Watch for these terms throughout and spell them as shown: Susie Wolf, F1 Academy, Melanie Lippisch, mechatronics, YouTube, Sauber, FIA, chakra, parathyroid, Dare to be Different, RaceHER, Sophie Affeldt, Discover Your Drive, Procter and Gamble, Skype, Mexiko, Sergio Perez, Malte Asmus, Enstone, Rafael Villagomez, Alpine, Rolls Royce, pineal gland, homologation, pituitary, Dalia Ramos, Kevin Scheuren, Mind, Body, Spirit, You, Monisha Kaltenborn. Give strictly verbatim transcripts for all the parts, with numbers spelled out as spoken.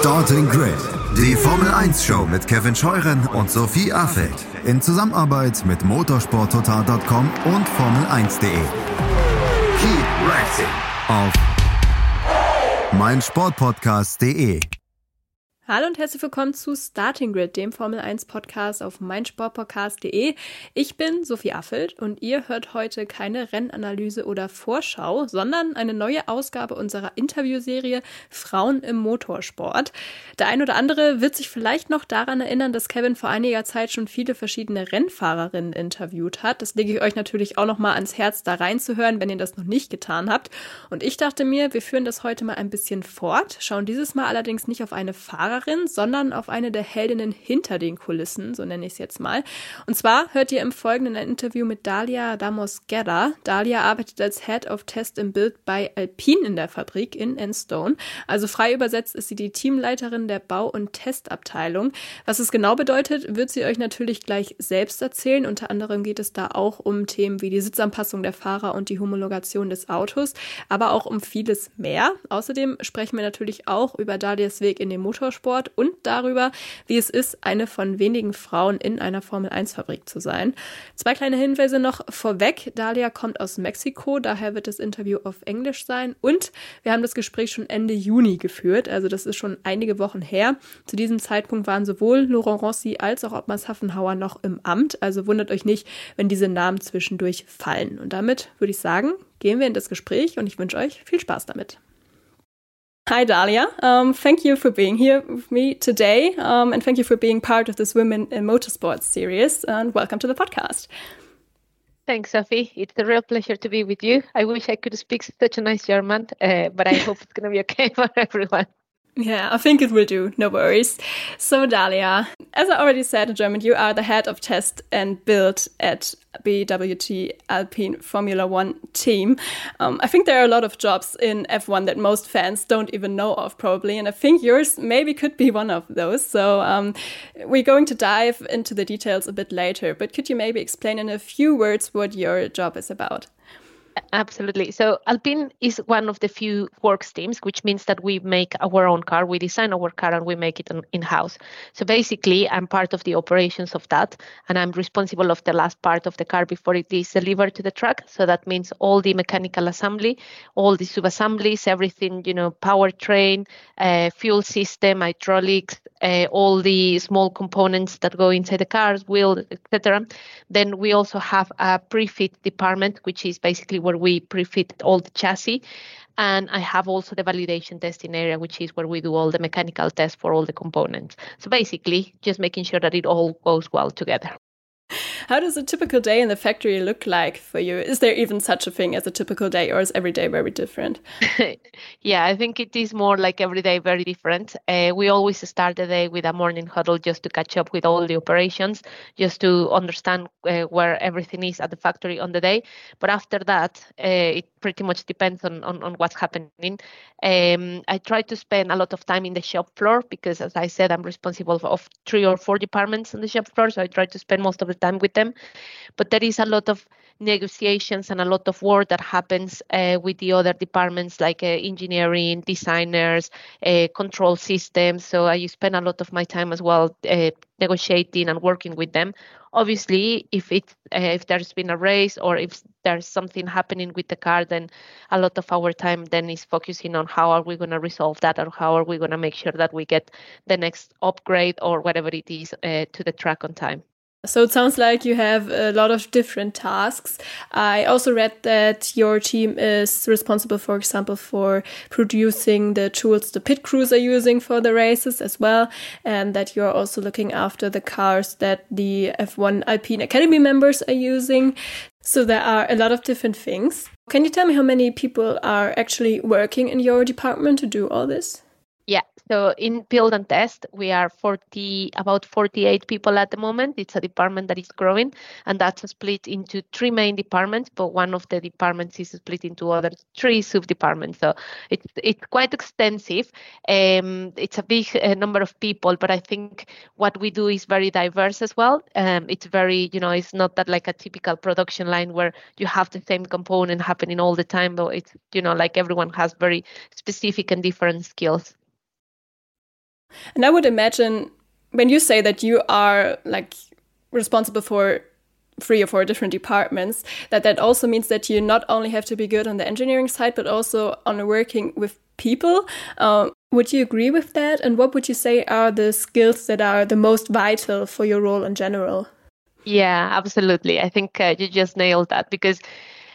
Starting Grid, die Formel eins Show mit Kevin Scheuren und Sophie Affeldt. In Zusammenarbeit mit Motorsport Total Punkt com und Formel eins Punkt de. Keep racing auf mein Sport Podcast Punkt de. Hallo und herzlich willkommen zu Starting Grid, dem Formel eins Podcast auf mein Sport Podcast Punkt de. Ich bin Sophie Affeldt und ihr hört heute keine Rennanalyse oder Vorschau, sondern eine neue Ausgabe unserer Interviewserie Frauen im Motorsport. Der ein oder andere wird sich vielleicht noch daran erinnern, dass Kevin vor einiger Zeit schon viele verschiedene Rennfahrerinnen interviewt hat. Das lege ich euch natürlich auch nochmal ans Herz, da reinzuhören, wenn ihr das noch nicht getan habt. Und ich dachte mir, wir führen das heute mal ein bisschen fort, schauen dieses Mal allerdings nicht auf eine Fahrerin, sondern auf eine der Heldinnen hinter den Kulissen, so nenne ich es jetzt mal. Und zwar hört ihr im Folgenden ein Interview mit Dalia Ramos. Dalia arbeitet als Head of Test im Build bei Alpine in der Fabrik in Enstone. Also frei übersetzt ist sie die Teamleiterin der Bau- und Testabteilung. Was es genau bedeutet, wird sie euch natürlich gleich selbst erzählen. Unter anderem geht es da auch um Themen wie die Sitzanpassung der Fahrer und die Homologation des Autos, aber auch um vieles mehr. Außerdem sprechen wir natürlich auch über Dalias Weg in den Motorsport und darüber, wie es ist, eine von wenigen Frauen in einer Formel eins Fabrik zu sein. Zwei kleine Hinweise noch vorweg. Dalia kommt aus Mexiko, daher wird das Interview auf Englisch sein. Und wir haben das Gespräch schon Ende Juni geführt, also das ist schon einige Wochen her. Zu diesem Zeitpunkt waren sowohl Laurent Rossi als auch Otmar Szafnauer noch im Amt, also wundert euch nicht, wenn diese Namen zwischendurch fallen. Und damit würde ich sagen, gehen wir in das Gespräch und ich wünsche euch viel Spaß damit. Hi, Dalia. Um, thank you for being here with me today. Um, and thank you for being part of this Women in Motorsport series. And welcome to the podcast. Thanks, Sophie. It's a real pleasure to be with you. I wish I could speak such a nice German, uh, but I hope it's going to be okay for everyone. Yeah, I think it will do. No worries. So, Dalia, as I already said in German, you are the head of test and build at B W T Alpine Formula One team. Um, I think there are a lot of jobs in F one that most fans don't even know of, probably. And I think yours maybe could be one of those. So um, we're going to dive into the details a bit later. But could you maybe explain in a few words what your job is about? Absolutely. So Alpine is one of the few works teams, which means that we make our own car, we design our car and we make it in-house. So basically, I'm part of the operations of that, and I'm responsible of the last part of the car before it is delivered to the track. So that means all the mechanical assembly, all the sub-assemblies, everything, you know, powertrain, uh, fuel system, hydraulics, uh, all the small components that go inside the cars, wheel, et cetera. Then we also have a pre-fit department, which is basically where we pre-fit all the chassis. And I have also the validation testing area, which is where we do all the mechanical tests for all the components. So basically, just making sure that it all goes well together. How does a typical day in the factory look like for you? Is there even such a thing as a typical day, or is every day very different? Yeah, I think it is more like every day very different. Uh, we always start the day with a morning huddle just to catch up with all the operations, just to understand uh, where everything is at the factory on the day. But after that, uh, it pretty much depends on, on, on what's happening. Um, I try to spend a lot of time in the shop floor because, as I said, I'm responsible for, of three or four departments on the shop floor. So I try to spend most of the time with them. Them. But there is a lot of negotiations and a lot of work that happens uh, with the other departments like uh, engineering, designers, uh, control systems. So I spend a lot of my time as well uh, negotiating and working with them. Obviously, if it uh, if there's been a race or if there's something happening with the car, then a lot of our time then is focusing on how are we going to resolve that, or how are we going to make sure that we get the next upgrade or whatever it is uh, to the track on time. So it sounds like you have a lot of different tasks. I also read that your team is responsible, for example, for producing the tools the pit crews are using for the races as well, and that you're also looking after the cars that the F one Alpine Academy members are using. So there are a lot of different things. Can you tell me how many people are actually working in your department to do all this? Yeah, so in build and test, we are forty, about forty-eight people at the moment. It's a department that is growing, and that's split into three main departments, but one of the departments is split into other three sub-departments. So it's it's quite extensive. Um, it's a big uh, number of people, but I think what we do is very diverse as well. Um, it's very, you know, it's not that like a typical production line where you have the same component happening all the time, but it's, you know, like everyone has very specific and different skills. And I would imagine when you say that you are like responsible for three or four different departments, that that also means that you not only have to be good on the engineering side, but also on working with people. Um, would you agree with that? And what would you say are the skills that are the most vital for your role in general? Yeah, absolutely. I think uh, you just nailed that, because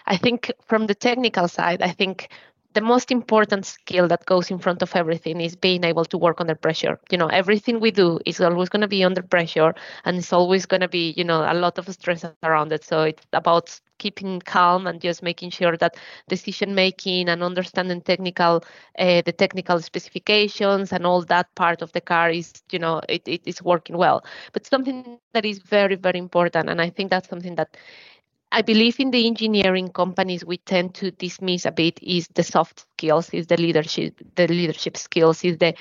I think from the technical side, I think the most important skill that goes in front of everything is being able to work under pressure. You know, everything we do is always going to be under pressure, and it's always going to be, you know, a lot of stress around it. So it's about keeping calm and just making sure that decision making and understanding technical, uh, the technical specifications and all that part of the car is, you know, it, it is working well. But something that is very, very important, and I think that's something that I believe in the engineering companies we tend to dismiss a bit, is the soft skills, is the leadership, the leadership skills, is the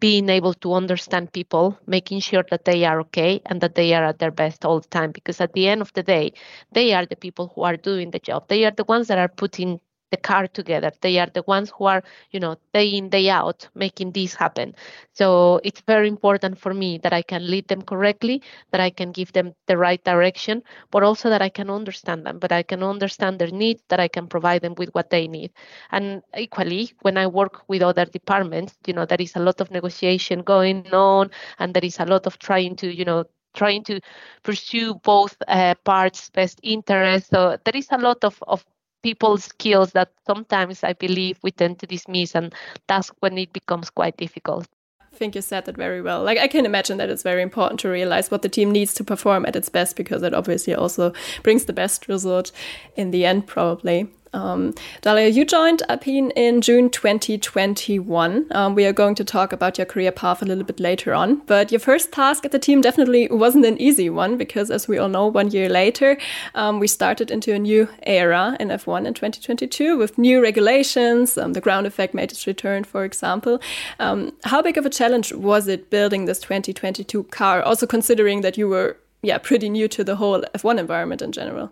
being able to understand people, making sure that they are okay and that they are at their best all the time. Because at the end of the day, they are the people who are doing the job. They are the ones that are putting the car together. They are the ones who are, you know, day in, day out, making this happen. So it's very important for me that I can lead them correctly, that I can give them the right direction, but also that I can understand them, but I can understand their needs, that I can provide them with what they need. And equally, when I work with other departments, you know, there is a lot of negotiation going on, and there is a lot of trying to, you know, trying to pursue both uh, parts' best interests. So there is a lot of, of people's skills that sometimes I believe we tend to dismiss, and that's when it becomes quite difficult. I think you said that very well. Like, I can imagine that it's very important to realize what the team needs to perform at its best, because it obviously also brings the best result in the end, probably. Um, Dalia, you joined Alpine in June twenty twenty-one. Um, we are going to talk about your career path a little bit later on, but your first task at the team definitely wasn't an easy one, because as we all know, one year later, um, we started into a new era in F one in twenty twenty-two with new regulations. Um, the ground effect made its return, for example. Um, how big of a challenge was it building this twenty twenty-two car, also considering that you were yeah, pretty new to the whole F one environment in general?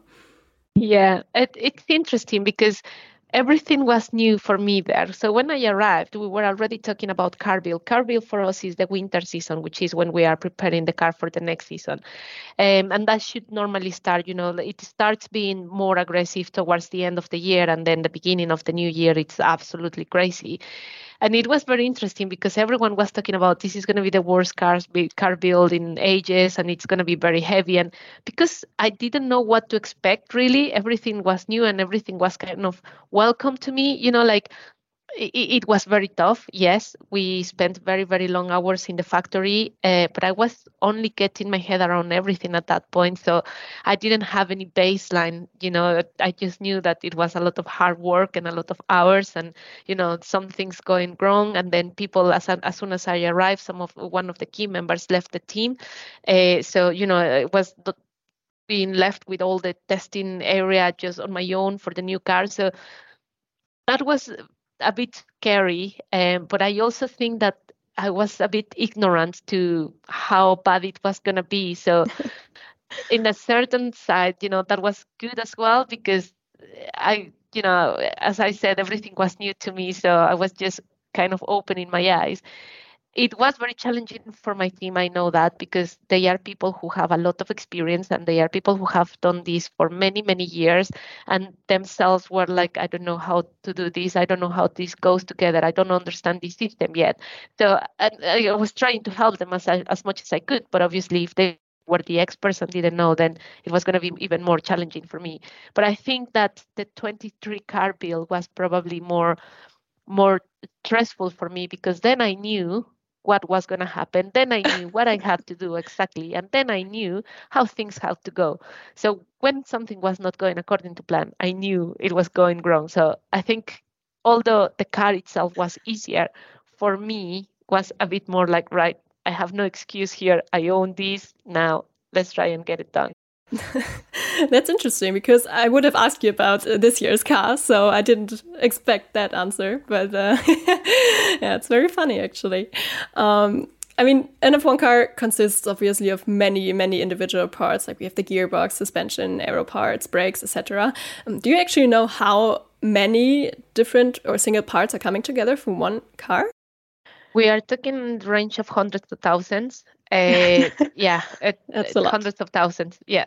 Yeah, it, it's interesting because everything was new for me there. So when I arrived, we were already talking about Carville. Carville for us is the winter season, which is when we are preparing the car for the next season. Um, and that should normally start, you know, it starts being more aggressive towards the end of the year. And then the beginning of the new year, it's absolutely crazy. And it was very interesting because everyone was talking about this is going to be the worst cars be, car build in ages, and it's going to be very heavy. And because I didn't know what to expect, really, everything was new and everything was kind of welcome to me. You know, like it, it was very tough. Yes, we spent very, very long hours in the factory, uh, but I was only getting my head around everything at that point. So I didn't have any baseline. You know, I just knew that it was a lot of hard work and a lot of hours, and you know, some things going wrong. And then people, as as soon as I arrived, some of one of the key members left the team. Uh, so you know, it was the, being left with all the testing area just on my own for the new car. So that was a bit scary, um, but I also think that I was a bit ignorant to how bad it was going to be. So in a certain side, you know, that was good as well, because I, you know, as I said, everything was new to me. So I was just kind of opening my eyes. It was very challenging for my team. I know that, because they are people who have a lot of experience, and they are people who have done this for many, many years, and themselves were like, I don't know how to do this. I don't know how this goes together. I don't understand this system yet. So I, I was trying to help them as, I, as much as I could. But obviously, if they were the experts and didn't know, then it was going to be even more challenging for me. But I think that the twenty-three car build was probably more, more stressful for me, because then I knew what was going to happen. Then I knew what I had to do exactly. And then I knew how things had to go. So when something was not going according to plan, I knew it was going wrong. So I think although the car itself was easier, for me was a bit more like, right, I have no excuse here. I own this. Now let's try and get it done. That's interesting, because I would have asked you about uh, this year's car, so I didn't expect that answer, but uh, yeah, it's very funny actually. Um, I mean, an F one car consists obviously of many, many individual parts, like we have the gearbox, suspension, aero parts, brakes, et cetera. Um, do you actually know how many different or single parts are coming together from one car? We are talking in the range of hundreds of thousands. Uh, yeah, it, That's a lot. Hundreds of thousands. Yeah.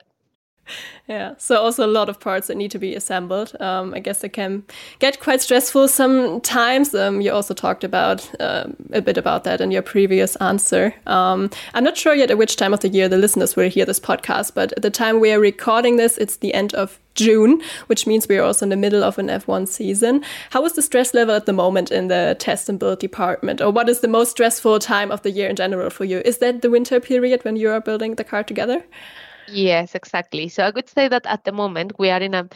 Yeah, so also a lot of parts that need to be assembled. Um, I guess it can get quite stressful sometimes. Um, you also talked about uh, a bit about that in your previous answer. Um, I'm not sure yet at which time of the year the listeners will hear this podcast, but at the time we are recording this, it's the end of June, which means we are also in the middle of an F one season. How is the stress level at the moment in the test and build department? Or what is the most stressful time of the year in general for you? Is that the winter period when you are building the car together? Yes, exactly. So I would say that at the moment we are in a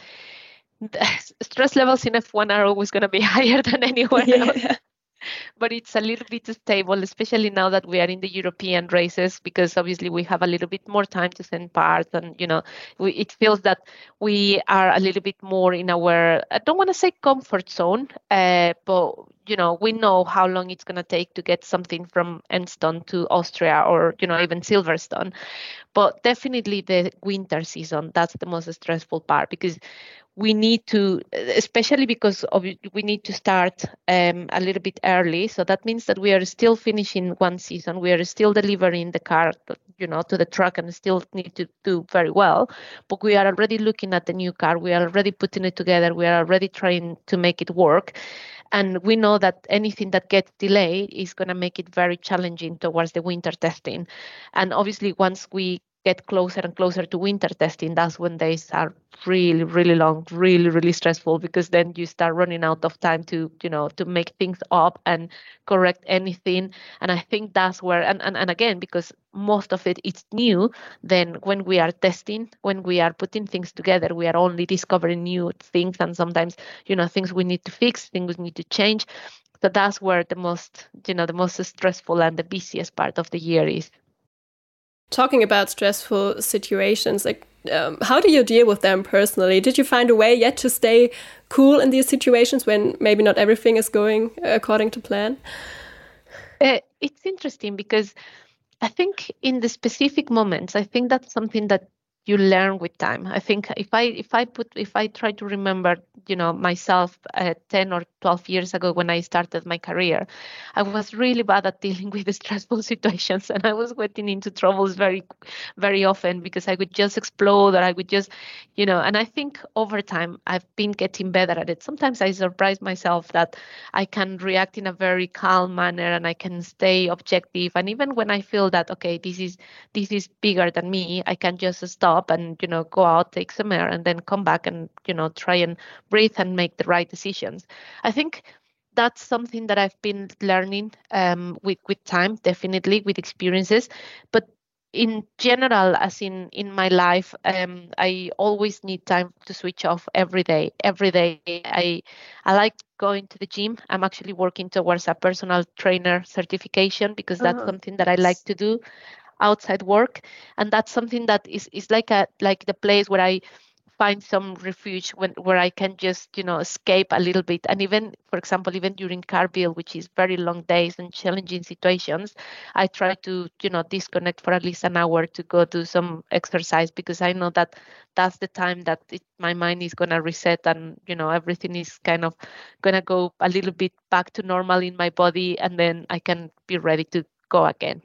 stress levels in F one are always going to be higher than anywhere yeah. else. But it's a little bit stable, especially now that we are in the European races, because obviously we have a little bit more time to send parts. And, you know, we, it feels that we are a little bit more in our, I don't want to say comfort zone, uh, but, you know, we know how long it's going to take to get something from Enstone to Austria or, you know, even Silverstone. But definitely the winter season, that's the most stressful part, because we need to, especially because of, we need to start um, a little bit early. So that means that we are still finishing one season. We are still delivering the car, you know, to the truck and still need to do very well. But we are already looking at the new car. We are already putting it together. We are already trying to make it work. And we know that anything that gets delayed is going to make it very challenging towards the winter testing. And obviously, once we get closer and closer to winter testing, that's when days are really, really long, really, really stressful, because then you start running out of time to, you know, to make things up and correct anything. And I think that's where, and, and, and again, because most of it is new, then when we are testing, when we are putting things together, we are only discovering new things. And sometimes, you know, things we need to fix, things we need to change. So that's where the most, you know, the most stressful and the busiest part of the year is. Talking about stressful situations, like um, how do you deal with them personally? Did you find a way yet to stay cool in these situations when maybe not everything is going according to plan? Uh, it's interesting because I think in the specific moments, I think that's something that you learn with time. I think if I if I put if I try to remember, you know, myself uh, ten or twelve years ago when I started my career, I was really bad at dealing with the stressful situations, and I was getting into troubles very, very often because I would just explode or I would just, you know. And I think over time I've been getting better at it. Sometimes I surprise myself that I can react in a very calm manner and I can stay objective. And even when I feel that okay, this is this is bigger than me, I can just stop and, you know, go out, take some air, and then come back and, you know, try and breathe and make the right decisions. I think that's something that I've been learning um, with, with time, definitely, with experiences. But in general, as in, in my life, um, I always need time to switch off every day. Every day, I I like going to the gym. I'm actually working towards a personal trainer certification because that's uh-huh. something that I like to do outside work, and that's something that is is like a like the place where I find some refuge, when where I can just, you know, escape a little bit. And even, for example, even during Carville, which is very long days and challenging situations, I try to, you know, disconnect for at least an hour to go do some exercise, because I know that that's the time that it, my mind is going to reset and, you know, everything is kind of going to go a little bit back to normal in my body, and then I can be ready to go again.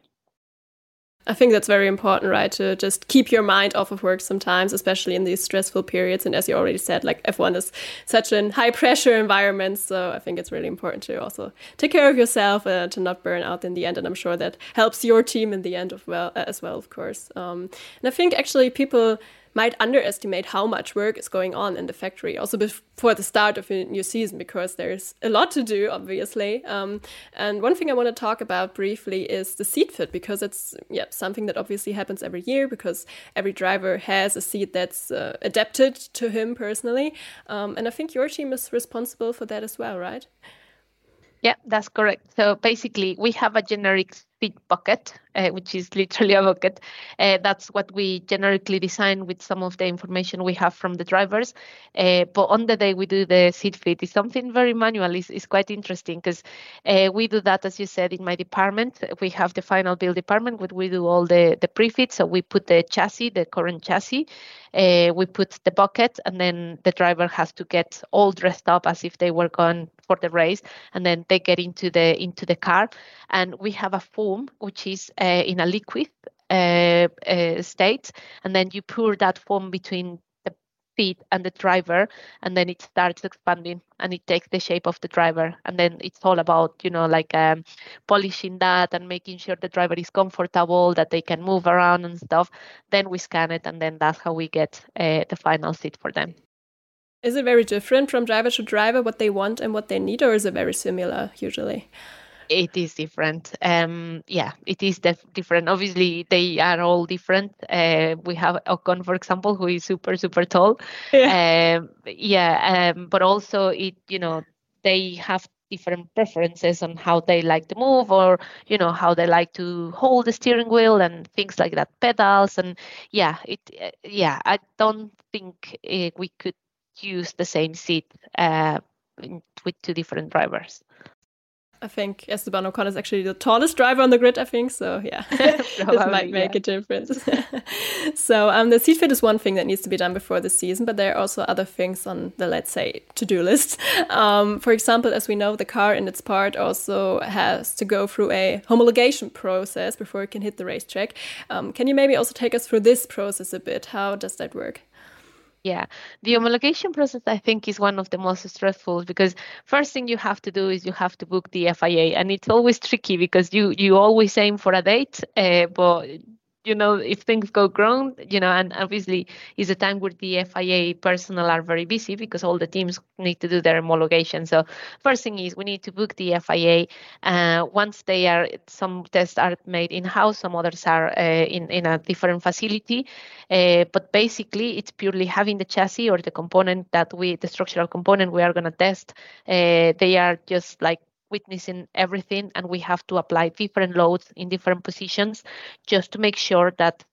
I think that's very important, right? To just keep your mind off of work sometimes, especially in these stressful periods. And as you already said, like F one is such a high pressure environment. So I think it's really important to also take care of yourself, uh, to not burn out in the end. And I'm sure that helps your team in the end of well, uh, as well, of course. Um, and I think actually people might underestimate how much work is going on in the factory, also before the start of a new season, because there's a lot to do, obviously. Um, and one thing I want to talk about briefly is the seat fit, because it's yeah, something that obviously happens every year, because every driver has a seat that's uh, adapted to him personally. Um, and I think your team is responsible for that as well, right? Yeah, that's correct. So basically, we have a generic big bucket, uh, which is literally a bucket. Uh, that's what we generically design with some of the information we have from the drivers. Uh, but on the day we do the seat fit, it's something very manual. It's, it's quite interesting because uh, we do that, as you said, in my department. We have the final build department where we do all the, the pre-fit. So we put the chassis, the current chassis, uh, we put the bucket, and then the driver has to get all dressed up as if they were gone for the race, and then they get into the into the car, and we have a foam which is uh, in a liquid uh, uh, state, and then you pour that foam between the feet and the driver, and then it starts expanding and it takes the shape of the driver, and then it's all about, you know, like um, polishing that and making sure the driver is comfortable, that they can move around and stuff. Then we scan it, and then that's how we get uh, the final seat for them. Is it very different from driver to driver, what they want and what they need, or is it very similar usually? It is different. Um, yeah, it is def- different. Obviously, they are all different. Uh, we have Ocon, for example, who is super, super tall. Yeah. Um, yeah um, but also, it you know, they have different preferences on how they like to move, or, you know, how they like to hold the steering wheel and things like that, pedals. And yeah, it. Uh, yeah, I don't think uh, we could use the same seat uh, with two different drivers. I think Esteban Ocon is actually the tallest driver on the grid, I think. So, yeah, this might make yeah. a difference. So, um, the seat fit is one thing that needs to be done before the season, but there are also other things on the, let's say, to-do list. Um, for example, as we know, the car in its part also has to go through a homologation process before it can hit the racetrack. Um, can you maybe also take us through this process a bit? How does that work? Yeah, the homologation process, I think, is one of the most stressful, because first thing you have to do is you have to book the F I A, and it's always tricky because you, you always aim for a date, uh, but you know, if things go wrong, you know, and obviously it's a time where the F I A personnel are very busy because all the teams need to do their homologation. So first thing is we need to book the F I A. Uh, once they are, some tests are made in-house, some others are uh, in, in a different facility. Uh, but basically it's purely having the chassis or the component that we, the structural component we are going to test. Uh, they are just like witnessing everything, and we have to apply different loads in different positions just to make sure that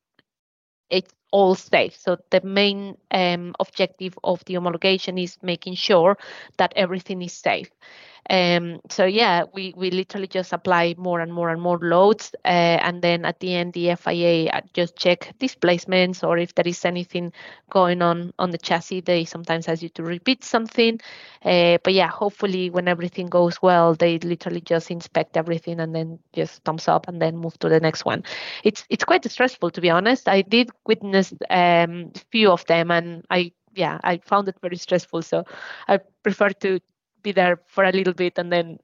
it's all safe. So the main um, objective of the homologation is making sure that everything is safe. Um, so yeah, we, we literally just apply more and more and more loads. Uh, and then at the end, the F I A just check displacements, or if there is anything going on on the chassis, they sometimes ask you to repeat something. Uh, but yeah, hopefully when everything goes well, they literally just inspect everything and then just thumbs up and then move to the next one. It's, it's quite stressful, to be honest. I did witness um, a few of them, and I, yeah, I found it very stressful. So I prefer to be there for a little bit and then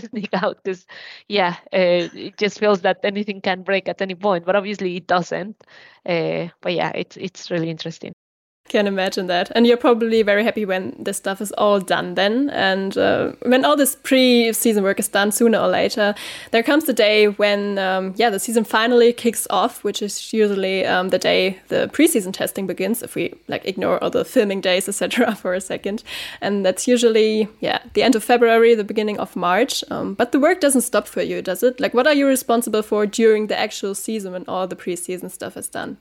sneak out, because yeah uh, it just feels that anything can break at any point, but obviously it doesn't, uh, but yeah it's it's really interesting. Can imagine that. And you're probably very happy when this stuff is all done then, and uh, when all this pre-season work is done, sooner or later there comes the day when um, yeah the season finally kicks off, which is usually um, the day the pre-season testing begins, if we like ignore all the filming days etc for a second, and that's usually yeah the end of February, the beginning of March. Um, but the work doesn't stop for you, does it? Like, what are you responsible for during the actual season when all the pre-season stuff is done?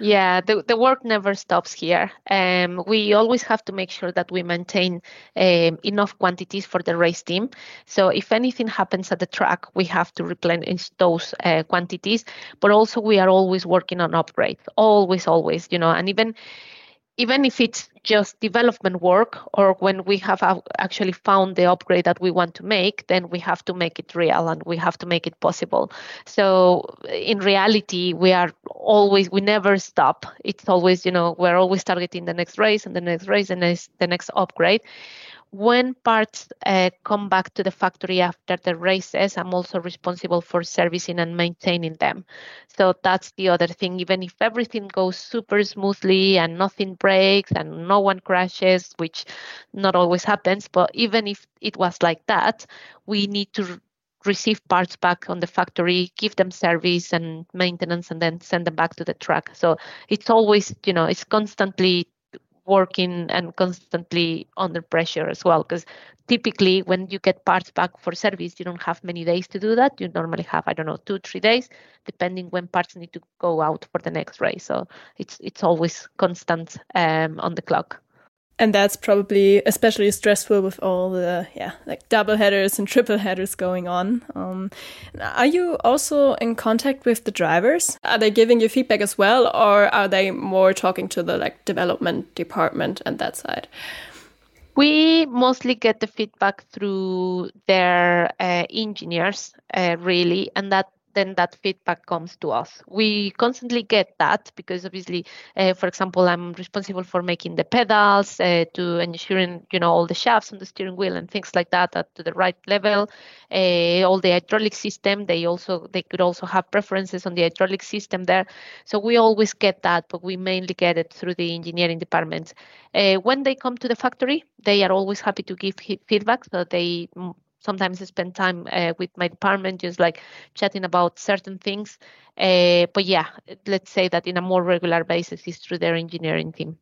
Yeah, the, the work never stops here. Um, we always have to make sure that we maintain um, enough quantities for the race team. So if anything happens at the track, we have to replenish those uh, quantities. But also we are always working on upgrades, always, always, you know, and even even if it's just development work, or when we have actually found the upgrade that we want to make, then we have to make it real and we have to make it possible. So in reality, we are always, we never stop. It's always, you know, we're always targeting the next race and the next race and the next upgrade. When parts uh, come back to the factory after the races, I'm also responsible for servicing and maintaining them. So that's the other thing. Even if everything goes super smoothly and nothing breaks and no one crashes, which not always happens, but even if it was like that, we need to re- receive parts back on the factory, give them service and maintenance, and then send them back to the track. So it's always, you know, it's constantly working and constantly under pressure as well, because typically when you get parts back for service, you don't have many days to do that. You normally have, I don't know, two, three days, depending when parts need to go out for the next race. So it's it's always constant um, on the clock. And that's probably especially stressful with all the yeah like double headers and triple headers going on. Um, are you also in contact with the drivers? Are they giving you feedback as well, or are they more talking to the like development department and that side? We mostly get the feedback through their uh, engineers, uh, really, and that. Then that feedback comes to us. We constantly get that because obviously, uh, for example, I'm responsible for making the pedals, uh, to ensuring, you know, all the shafts on the steering wheel and things like that at to the right level. Uh, all the hydraulic system, they also they could also have preferences on the hydraulic system there. So we always get that, but we mainly get it through the engineering departments. Uh, when they come to the factory, they are always happy to give feedback. So they sometimes I spend time uh, with my department, just like chatting about certain things. Uh, but yeah, let's say that in a more regular basis is through their engineering team.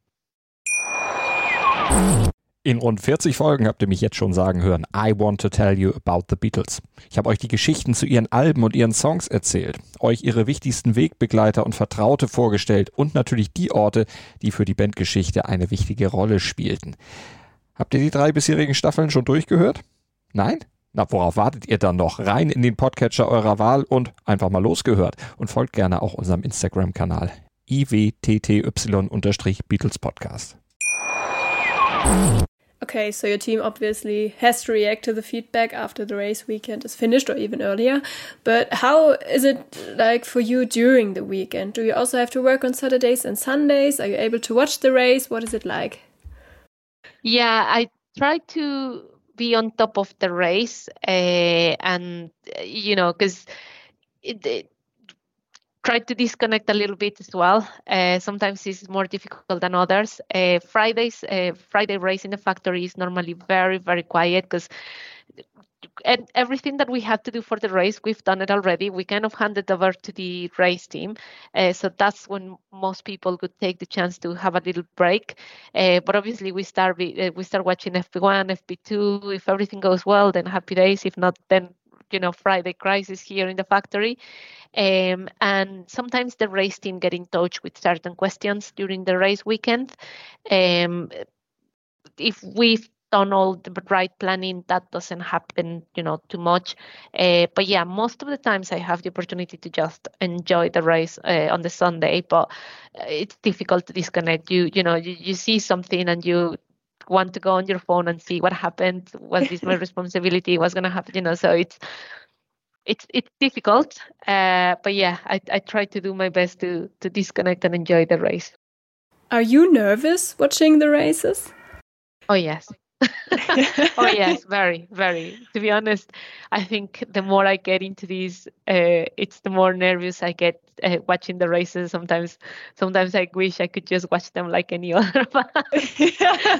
In rund vierzig Folgen habt ihr mich jetzt schon sagen hören, I want to tell you about the Beatles. Ich habe euch die Geschichten zu ihren Alben und ihren Songs erzählt, euch ihre wichtigsten Wegbegleiter und Vertraute vorgestellt und natürlich die Orte, die für die Bandgeschichte eine wichtige Rolle spielten. Habt ihr die drei bisherigen Staffeln schon durchgehört? Nein? Na, worauf wartet ihr dann noch? Rein in den Podcatcher eurer Wahl und einfach mal losgehört. Und folgt gerne auch unserem Instagram-Kanal I W T T Y Beatles Podcast. Okay, so your team obviously has to react to the feedback after the race weekend is finished or even earlier. But how is it like for you during the weekend? Do you also have to work on Saturdays and Sundays? Are you able to watch the race? What is it like? Yeah, I try to be on top of the race, uh, and uh, you know, because it, it try to disconnect a little bit as well. Uh, sometimes it's more difficult than others. Uh, Fridays, uh, Friday race in the factory is normally very, very quiet because everything that we had to do for the race, we've done it already. We kind of handed over to the race team. Uh, so that's when most people could take the chance to have a little break. Uh, but obviously we start we start watching F P one, F P two. If everything goes well, then happy days. If not, then, you know, Friday crisis here in the factory. Um, and sometimes the race team get in touch with certain questions during the race weekend. Um, if we've done all the right planning, that doesn't happen, you know, too much. Uh, but yeah, most of the times I have the opportunity to just enjoy the race uh, on the Sunday, but it's difficult to disconnect. You, you know, you, you see something and you want to go on your phone and see what happened. Was this my responsibility? What's going to happen? You know, so it's it's it's difficult. Uh, but yeah, I, I try to do my best to to disconnect and enjoy the race. Are you nervous watching the races? Oh, yes. oh yes, very, very. To be honest, I think the more I get into these, uh, it's the more nervous I get uh, watching the races. Sometimes, sometimes I wish I could just watch them like any other of us.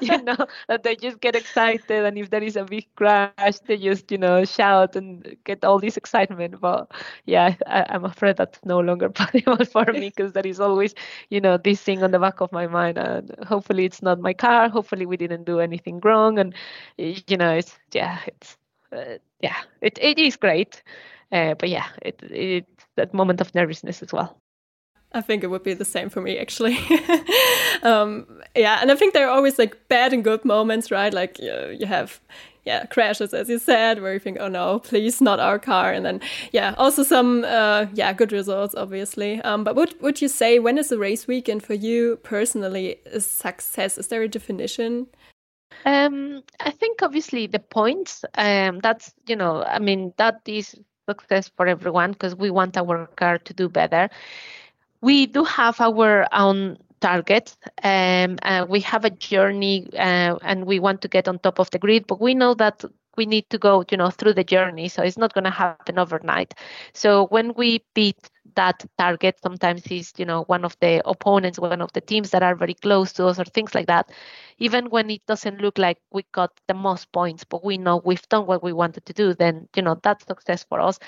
You know, that they just get excited, and if there is a big crash, they just, you know, shout and get all this excitement. But yeah, I, I'm afraid that's no longer possible for me because there is always, you know, this thing on the back of my mind. And hopefully, it's not my car. Hopefully, we didn't do anything wrong. And you know, it's yeah, it's uh, yeah, it it is great, uh, but yeah, it it that moment of nervousness as well. I think it would be the same for me actually. um, yeah, and I think there are always like bad and good moments, right? Like you, you have. Yeah, crashes, as you said, where you think, oh no, please not our car. And then, yeah, also some, uh, yeah, good results, obviously. Um, but what would you say, when is the race weekend for you personally a success? Is there a definition? Um, I think obviously the points, um, that's, you know, I mean, that is success for everyone because we want our car to do better. We do have our own target. Um, uh, we have a journey uh, and we want to get on top of the grid, but we know that we need to go, you know, through the journey. So it's not going to happen overnight. So when we beat that target, sometimes is, you know, one of the opponents, one of the teams that are very close to us or things like that, even when it doesn't look like we got the most points, but we know we've done what we wanted to do, then, you know, that's success for us.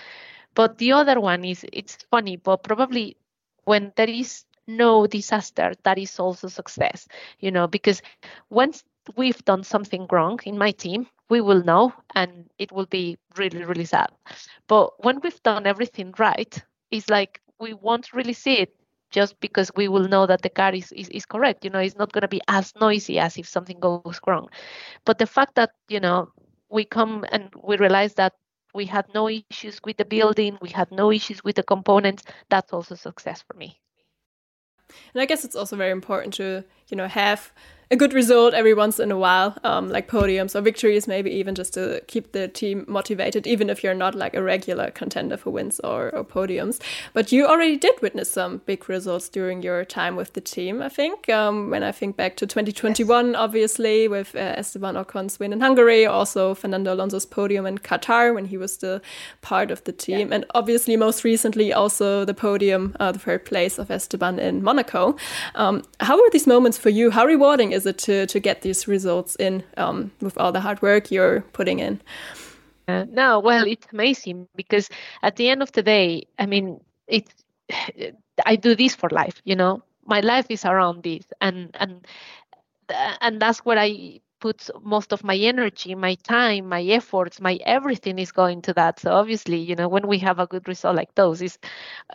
But the other one is, it's funny, but probably when there is no disaster, that is also success, you know, because once we've done something wrong in my team, we will know and it will be really, really sad. But when we've done everything right, it's like we won't really see it just because we will know that the car is, is, is correct. You know, it's not going to be as noisy as if something goes wrong. But the fact that, you know, we come and we realize that we had no issues with the building, we had no issues with the components, that's also success for me. And I guess it's also very important to, you know, have a good result every once in a while, um, like podiums or victories, maybe even just to keep the team motivated, even if you're not like a regular contender for wins or, or podiums. But you already did witness some big results during your time with the team, I think. Um, when I think back to twenty twenty-one, yes, obviously, with uh, Esteban Ocon's win in Hungary, also Fernando Alonso's podium in Qatar when he was still part of the team. Yeah. And obviously, most recently, also the podium, uh, the third place of Esteban in Monaco. Um, how were these moments for you? How rewarding is it to to get these results in um, with all the hard work you're putting in? Uh, no, well, it's amazing because at the end of the day, I mean, it. I do this for life, you know. My life is around this, and and and that's what I put most of my energy, my time, my efforts, my everything is going to that. So obviously, you know, when we have a good result like those, is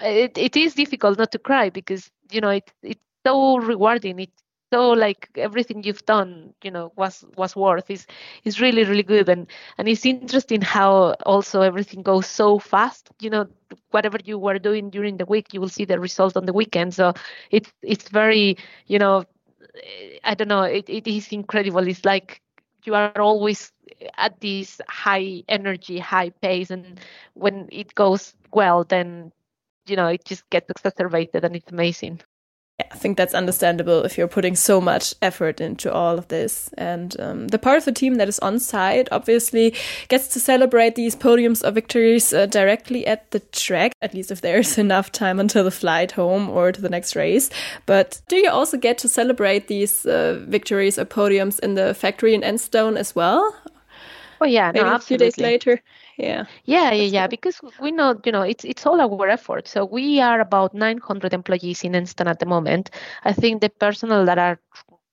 it it is difficult not to cry because you know it it's so rewarding. It. So like everything you've done, you know, was was worth is is really, really good. And and it's interesting how also everything goes so fast. You know, whatever you were doing during the week, you will see the result on the weekend. So it's it's very, you know, I don't know, it, it is incredible. It's like you are always at this high energy, high pace. And when it goes well, then, you know, it just gets exacerbated and it's amazing. Yeah, I think that's understandable if you're putting so much effort into all of this. And um, the part of the team that is on site obviously gets to celebrate these podiums or victories uh, directly at the track, at least if there's enough time until the flight home or to the next race. But do you also get to celebrate these uh, victories or podiums in the factory in Enstone as well? Oh, yeah, maybe no, a few days later. Yeah, yeah, yeah, yeah. Because we know, you know, it's it's all our effort. So we are about nine hundred employees in Enstone at the moment. I think the personnel that are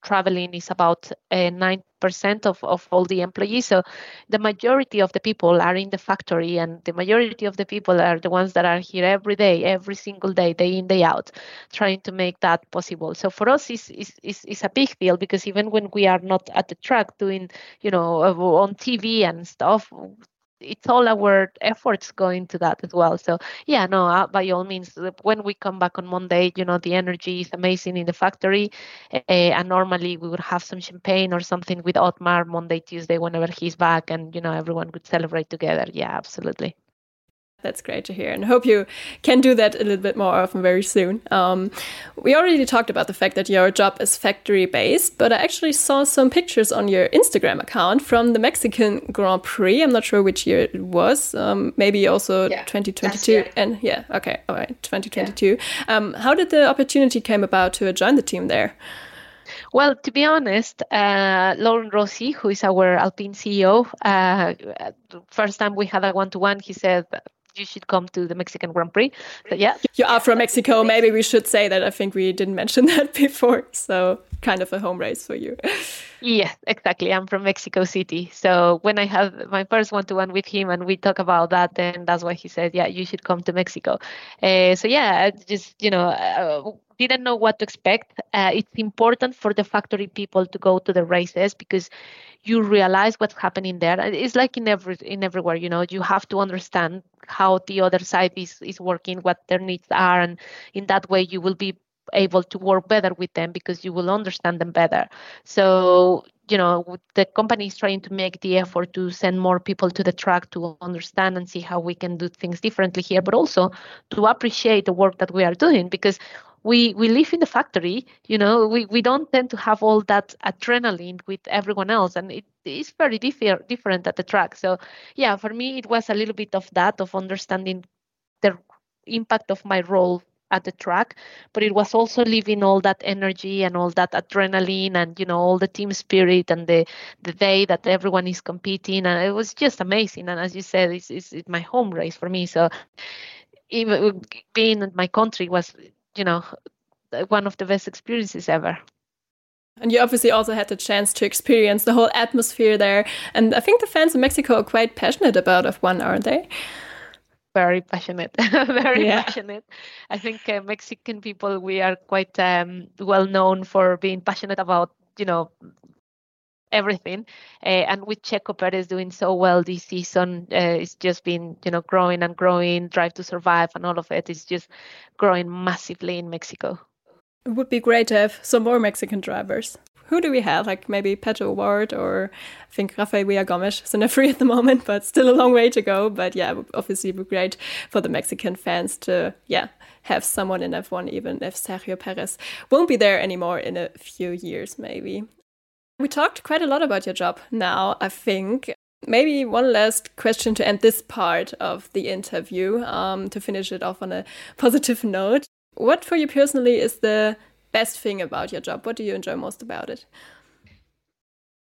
traveling is about uh, nine percent of, of all the employees. So the majority of the people are in the factory and the majority of the people are the ones that are here every day, every single day, day in, day out, trying to make that possible. So for us, it's, it's, it's, it's a big deal because even when we are not at the track doing, you know, on T V and stuff, it's all our efforts going to that as well. So yeah, no, uh, by all means, when we come back on Monday, you know, the energy is amazing in the factory. Uh, and normally we would have some champagne or something with Otmar Monday, Tuesday, whenever he's back. And, you know, everyone could celebrate together. Yeah, absolutely. That's great to hear, and hope you can do that a little bit more often very soon. Um, we already talked about the fact that your job is factory-based, but I actually saw some pictures on your Instagram account from the Mexican Grand Prix. I'm not sure which year it was, um, maybe also yeah, twenty twenty-two. And yeah, okay, all right, twenty twenty-two. Yeah. Um, how did the opportunity came about to join the team there? Well, to be honest, uh, Laurent Rossi, who is our Alpine C E O, uh, first time we had a one-to-one, he said, you should come to the Mexican Grand Prix. So, yeah, you are from Mexico. Maybe we should say that. I think we didn't mention that before. So kind of a home race for you. Yes, exactly. I'm from Mexico City. So when I have my first one-to-one with him and we talk about that, then that's why he said, yeah, you should come to Mexico. Uh, so yeah, I just, you know, uh, didn't know what to expect. Uh, it's important for the factory people to go to the races because you realize what's happening there. It's like in every in everywhere, you know, you have to understand how the other side is, is working, what their needs are. And in that way, you will be able to work better with them because you will understand them better. So, you know, the company is trying to make the effort to send more people to the track to understand and see how we can do things differently here, but also to appreciate the work that we are doing because We we live in the factory, you know, we, we don't tend to have all that adrenaline with everyone else. And it is very differ, different at the track. So, yeah, for me, it was a little bit of that, of understanding the impact of my role at the track. But it was also living all that energy and all that adrenaline and, you know, all the team spirit and the, the day that everyone is competing. And it was just amazing. And as you said, it's, it's, it's my home race for me. So even being in my country was, you know, one of the best experiences ever. And you obviously also had the chance to experience the whole atmosphere there. And I think the fans in Mexico are quite passionate about F one, aren't they? Very passionate, very yeah. passionate. I think uh, Mexican people, we are quite um, well known for being passionate about, you know, everything. Uh, and with Checo Perez doing so well this season, uh, it's just been, you know, growing and growing, Drive to Survive and all of it. It's just growing massively in Mexico. It would be great to have some more Mexican drivers. Who do we have? Like maybe Pedro Ward, or I think Rafael Villagomez is in a free at the moment, but still a long way to go. But yeah, it would obviously be great for the Mexican fans to yeah have someone in F one, even if Sergio Perez won't be there anymore in a few years maybe. We talked quite a lot about your job now, I think. Maybe one last question to end this part of the interview, um, to finish it off on a positive note. What for you personally is the best thing about your job? What do you enjoy most about it?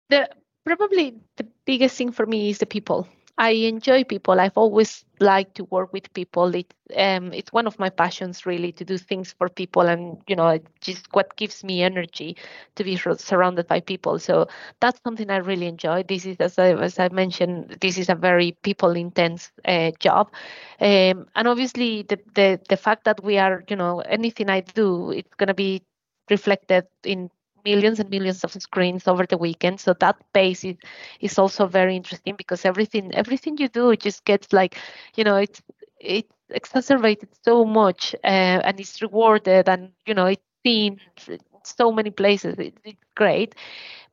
The probably the biggest thing for me is the people. I enjoy people. I've always liked to work with people. It, um, it's one of my passions, really, to do things for people. And, you know, it's just what gives me energy to be surrounded by people. So that's something I really enjoy. This is, as I, as I mentioned, this is a very people-intense uh, job. Um, and obviously, the, the, the fact that we are, you know, anything I do, it's going to be reflected in millions and millions of screens over the weekend. So that base is, is also very interesting, because everything everything you do just gets like, you know, it's it's exacerbated so much uh, and it's rewarded, and, you know, it's seen in so many places. It, it's great.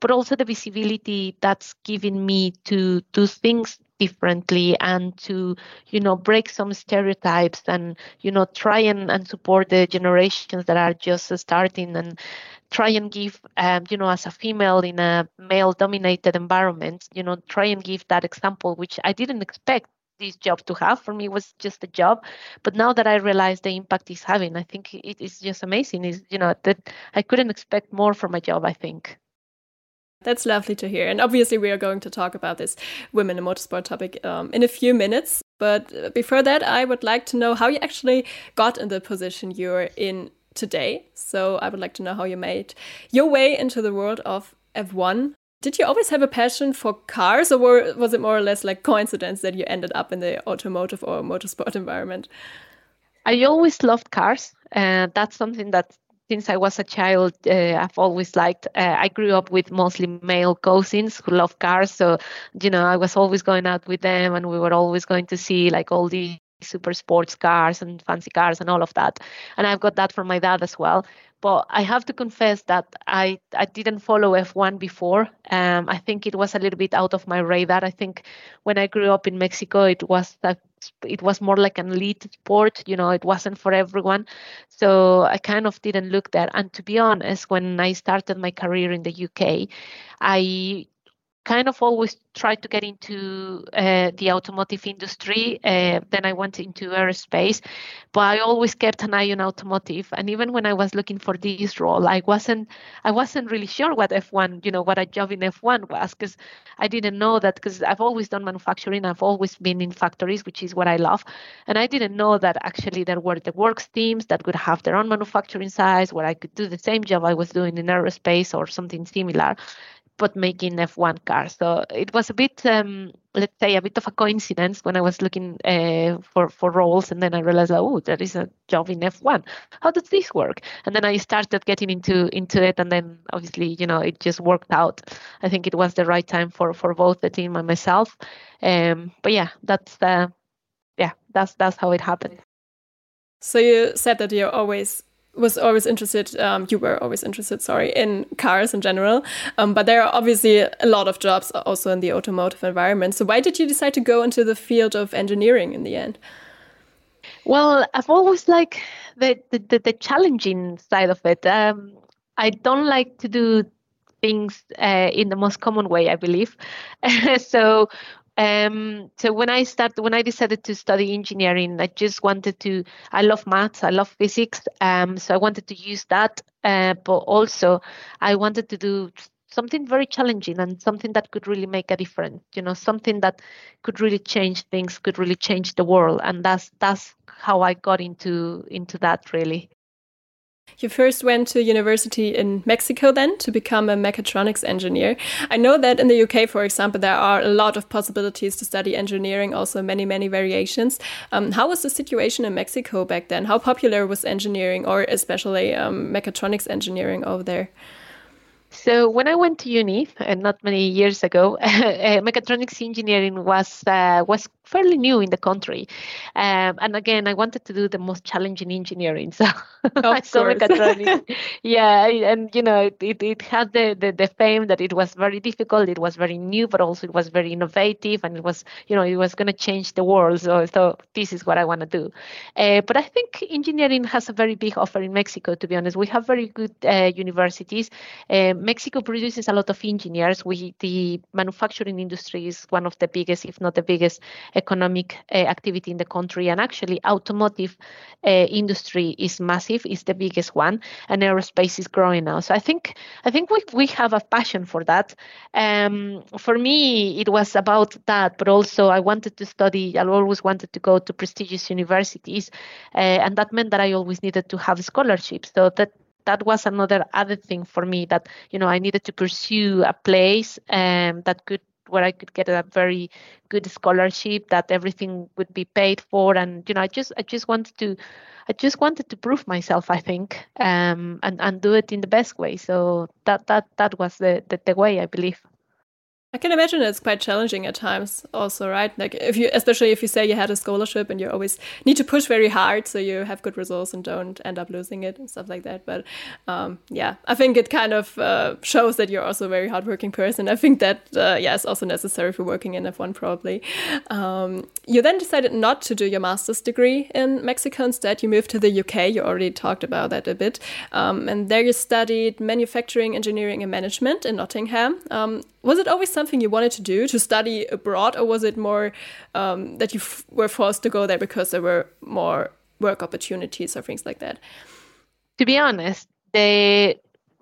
But also the visibility that's given me to do things differently and to, you know, break some stereotypes and, you know, try and, and support the generations that are just starting, and try and give, um, you know, as a female in a male-dominated environment, you know, try and give that example, which I didn't expect this job to have. For me, it was just a job. But now that I realize the impact it's having, I think it is just amazing. Is you know, that I couldn't expect more from my job, I think. That's lovely to hear. And obviously, we are going to talk about this women in motorsport topic um, in a few minutes. But before that, I would like to know how you actually got in the position you're in today. So I would like to know how you made your way into the world of F one. Did you always have a passion for cars, or were, was it more or less like coincidence that you ended up in the automotive or motorsport environment? I always loved cars. Uh, that's something that since I was a child, uh, I've always liked. Uh, I grew up with mostly male cousins who love cars. So, you know, I was always going out with them, and we were always going to see like all the super sports cars and fancy cars and all of that. And I've got that from my dad as well. But I have to confess that I, I didn't follow F one before. Um, I think it was a little bit out of my radar. I think when I grew up in Mexico, it was a, it was more like an elite sport. You know, it wasn't for everyone. So I kind of didn't look there. And to be honest, when I started my career in the U K, I kind of always tried to get into uh, the automotive industry. Uh, then I went into aerospace, but I always kept an eye on automotive. And even when I was looking for this role, I wasn't, I wasn't really sure what F one, you know, what a job in F one was, because I didn't know that, because I've always done manufacturing. I've always been in factories, which is what I love. And I didn't know that actually there were the works teams that could have their own manufacturing sites, where I could do the same job I was doing in aerospace or something similar, but making F one cars. So it was a bit, um, let's say, a bit of a coincidence when I was looking uh, for, for roles. And then I realized, oh, there is a job in F one. How does this work? And then I started getting into into it. And then obviously, you know, it just worked out. I think it was the right time for, for both the team and myself. Um, but yeah, that's uh, yeah, that's that's how it happened. So you said that you're always... was always interested, um, you were always interested, sorry, in cars in general. Um, but there are obviously a lot of jobs also in the automotive environment. So why did you decide to go into the field of engineering in the end? Well, I've always liked the, the, the, the challenging side of it. Um, I don't like to do things uh, in the most common way, I believe. so... Um, so when I started, when I decided to study engineering, I just wanted to, I love maths, I love physics. Um, so I wanted to use that, uh, but also I wanted to do something very challenging and something that could really make a difference, you know, something that could really change things, could really change the world. And that's, that's how I got into, into that really. You first went to university in Mexico then to become a mechatronics engineer. I know that in the U K, for example, there are a lot of possibilities to study engineering, also many, many variations. Um, how was the situation in Mexico back then? How popular was engineering, or especially um, mechatronics engineering over there? So when I went to uni, and not many years ago, mechatronics engineering was uh, was fairly new in the country. Um, and again, I wanted to do the most challenging engineering. So I saw mechatronics. Yeah, and you know, it, it, it had the, the, the fame that it was very difficult, it was very new, but also it was very innovative, and it was, you know, it was going to change the world. So, so this is what I want to do. Uh, but I think engineering has a very big offer in Mexico, to be honest. We have very good uh, universities. Um, Mexico produces a lot of engineers. We, the manufacturing industry is one of the biggest, if not the biggest, economic uh, activity in the country. And actually, automotive uh, industry is massive. It's the biggest one. And aerospace is growing now. So I think I think we we have a passion for that. Um, for me, it was about that. But also, I wanted to study. I always wanted to go to prestigious universities. Uh, and that meant that I always needed to have scholarships. So that That was another other thing for me, that, you know, I needed to pursue a place um, that could where I could get a very good scholarship, that everything would be paid for, and you know, I just I just wanted to I just wanted to prove myself, I think, um, and and do it in the best way. So that that that was the the, the way, I believe. I can imagine it's quite challenging at times also, right? Like if you, especially if you say you had a scholarship and you always need to push very hard so you have good results and don't end up losing it and stuff like that. But um, yeah, I think it kind of uh, shows that you're also a very hardworking person. I think that, uh, yeah, it's also necessary for working in F one probably. Um, you then decided not to do your master's degree in Mexico. Instead, you moved to the U K. You already talked about that a bit. Um, and there you studied manufacturing, engineering and management in Nottingham. Um, was it always something you wanted to do, to study abroad, or was it more um, that you f- were forced to go there because there were more work opportunities or things like that? To be honest, the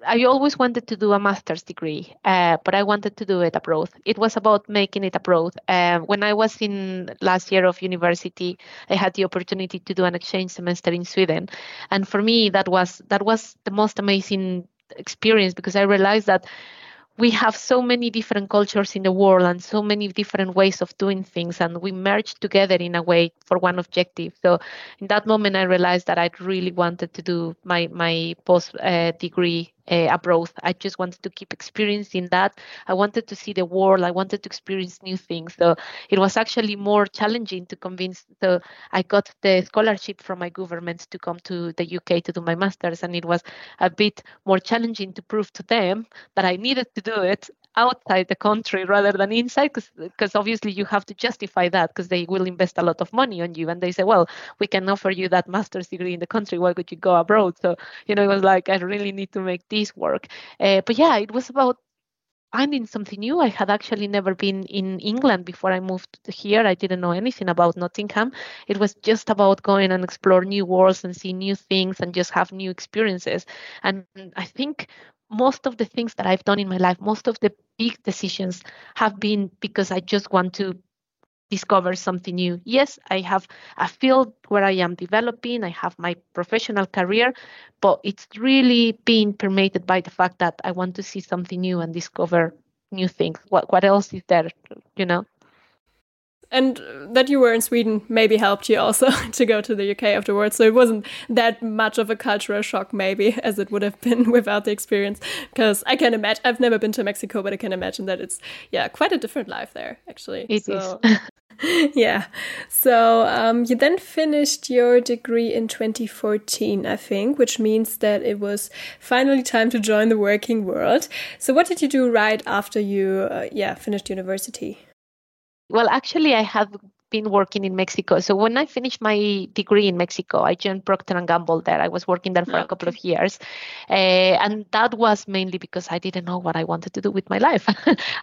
I always wanted to do a master's degree, uh, but I wanted to do it abroad. It was about making it abroad. Uh, when I was in last year of university, I had the opportunity to do an exchange semester in Sweden, and for me that was that was the most amazing experience, because I realized that we have so many different cultures in the world and so many different ways of doing things, and we merge together in a way for one objective. So in that moment, I realized that I really wanted to do my, my post uh, degree Uh, abroad. I just wanted to keep experiencing that. I wanted to see the world. I wanted to experience new things. So it was actually more challenging to convince. So I got the scholarship from my government to come to the U K to do my master's. And it was a bit more challenging to prove to them that I needed to do it outside the country rather than inside, because obviously you have to justify that, because they will invest a lot of money on you, and they say, well, we can offer you that master's degree in the country, why would you go abroad? So, you know, it was like, I really need to make this work. Uh, but yeah, it was about finding something new. I had actually never been in England before I moved here. I didn't know anything about Nottingham. It was just about going and explore new worlds and see new things and just have new experiences. And I think most of the things that I've done in my life, most of the big decisions have been because I just want to discover something new. Yes, I have a field where I am developing, I have my professional career, but it's really being permeated by the fact that I want to see something new and discover new things. What what else is there, you know? And that you were in Sweden maybe helped you also to go to the U K afterwards. So it wasn't that much of a cultural shock maybe as it would have been without the experience. Because I can imagine, I've never been to Mexico, but I can imagine that it's, yeah, quite a different life there, actually. It so, is. Yeah. So um, you then finished your degree in twenty fourteen, I think, which means that it was finally time to join the working world. So what did you do right after you uh, yeah, finished university? Well, actually, I have been working in Mexico. So when I finished my degree in Mexico, I joined Procter and Gamble there. I was working there for okay. a couple of years. Uh, and that was mainly because I didn't know what I wanted to do with my life.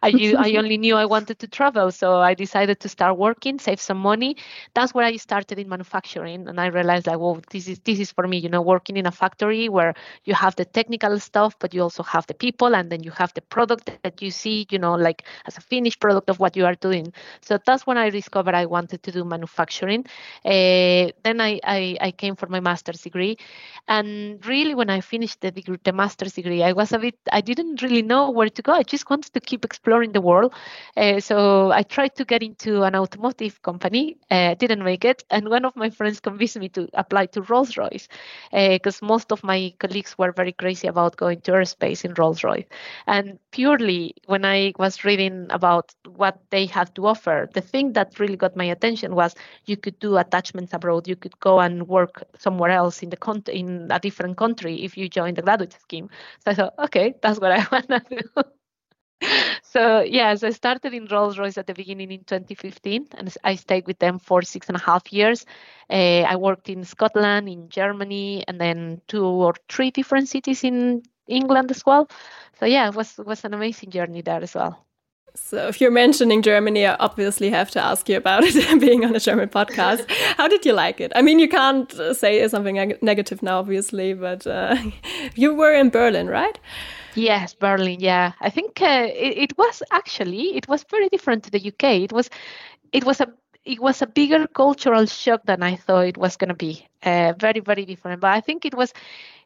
I, I only knew I wanted to travel. So I decided to start working, save some money. That's where I started in manufacturing. And I realized, like, well, this is this is for me, you know, working in a factory where you have the technical stuff, but you also have the people. And then you have the product that you see, you know, like as a finished product of what you are doing. So that's when I discovered I wanted wanted to do manufacturing. Uh, then I, I, I came for my master's degree. And really, when I finished the degree, the master's degree, I was a bit, I didn't really know where to go. I just wanted to keep exploring the world. Uh, so I tried to get into an automotive company, uh, didn't make it. And one of my friends convinced me to apply to Rolls Royce, because uh, most of my colleagues were very crazy about going to aerospace in Rolls Royce. And purely when I was reading about what they had to offer, the thing that really got my attention was you could do attachments abroad. You could go and work somewhere else in the con- in a different country if you joined the graduate scheme. So I thought, okay, that's what I want to do. So, yes, I started in Rolls Royce at the beginning in twenty fifteen, and I stayed with them for six and a half years. Uh, I worked in Scotland, in Germany, and then two or three different cities in England as well. So, yeah, it was, was an amazing journey there as well. So if you're mentioning Germany, I obviously have to ask you about it, being on a German podcast. How did you like it? I mean, you can't say something neg- negative now, obviously, but uh, you were in Berlin, right? Yes, Berlin, yeah. I think uh, it, it was actually, it was very different to the U K. It was, it was a It was a bigger cultural shock than I thought it was going to be. Uh, very, very different. But I think it was,